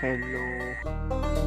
hello.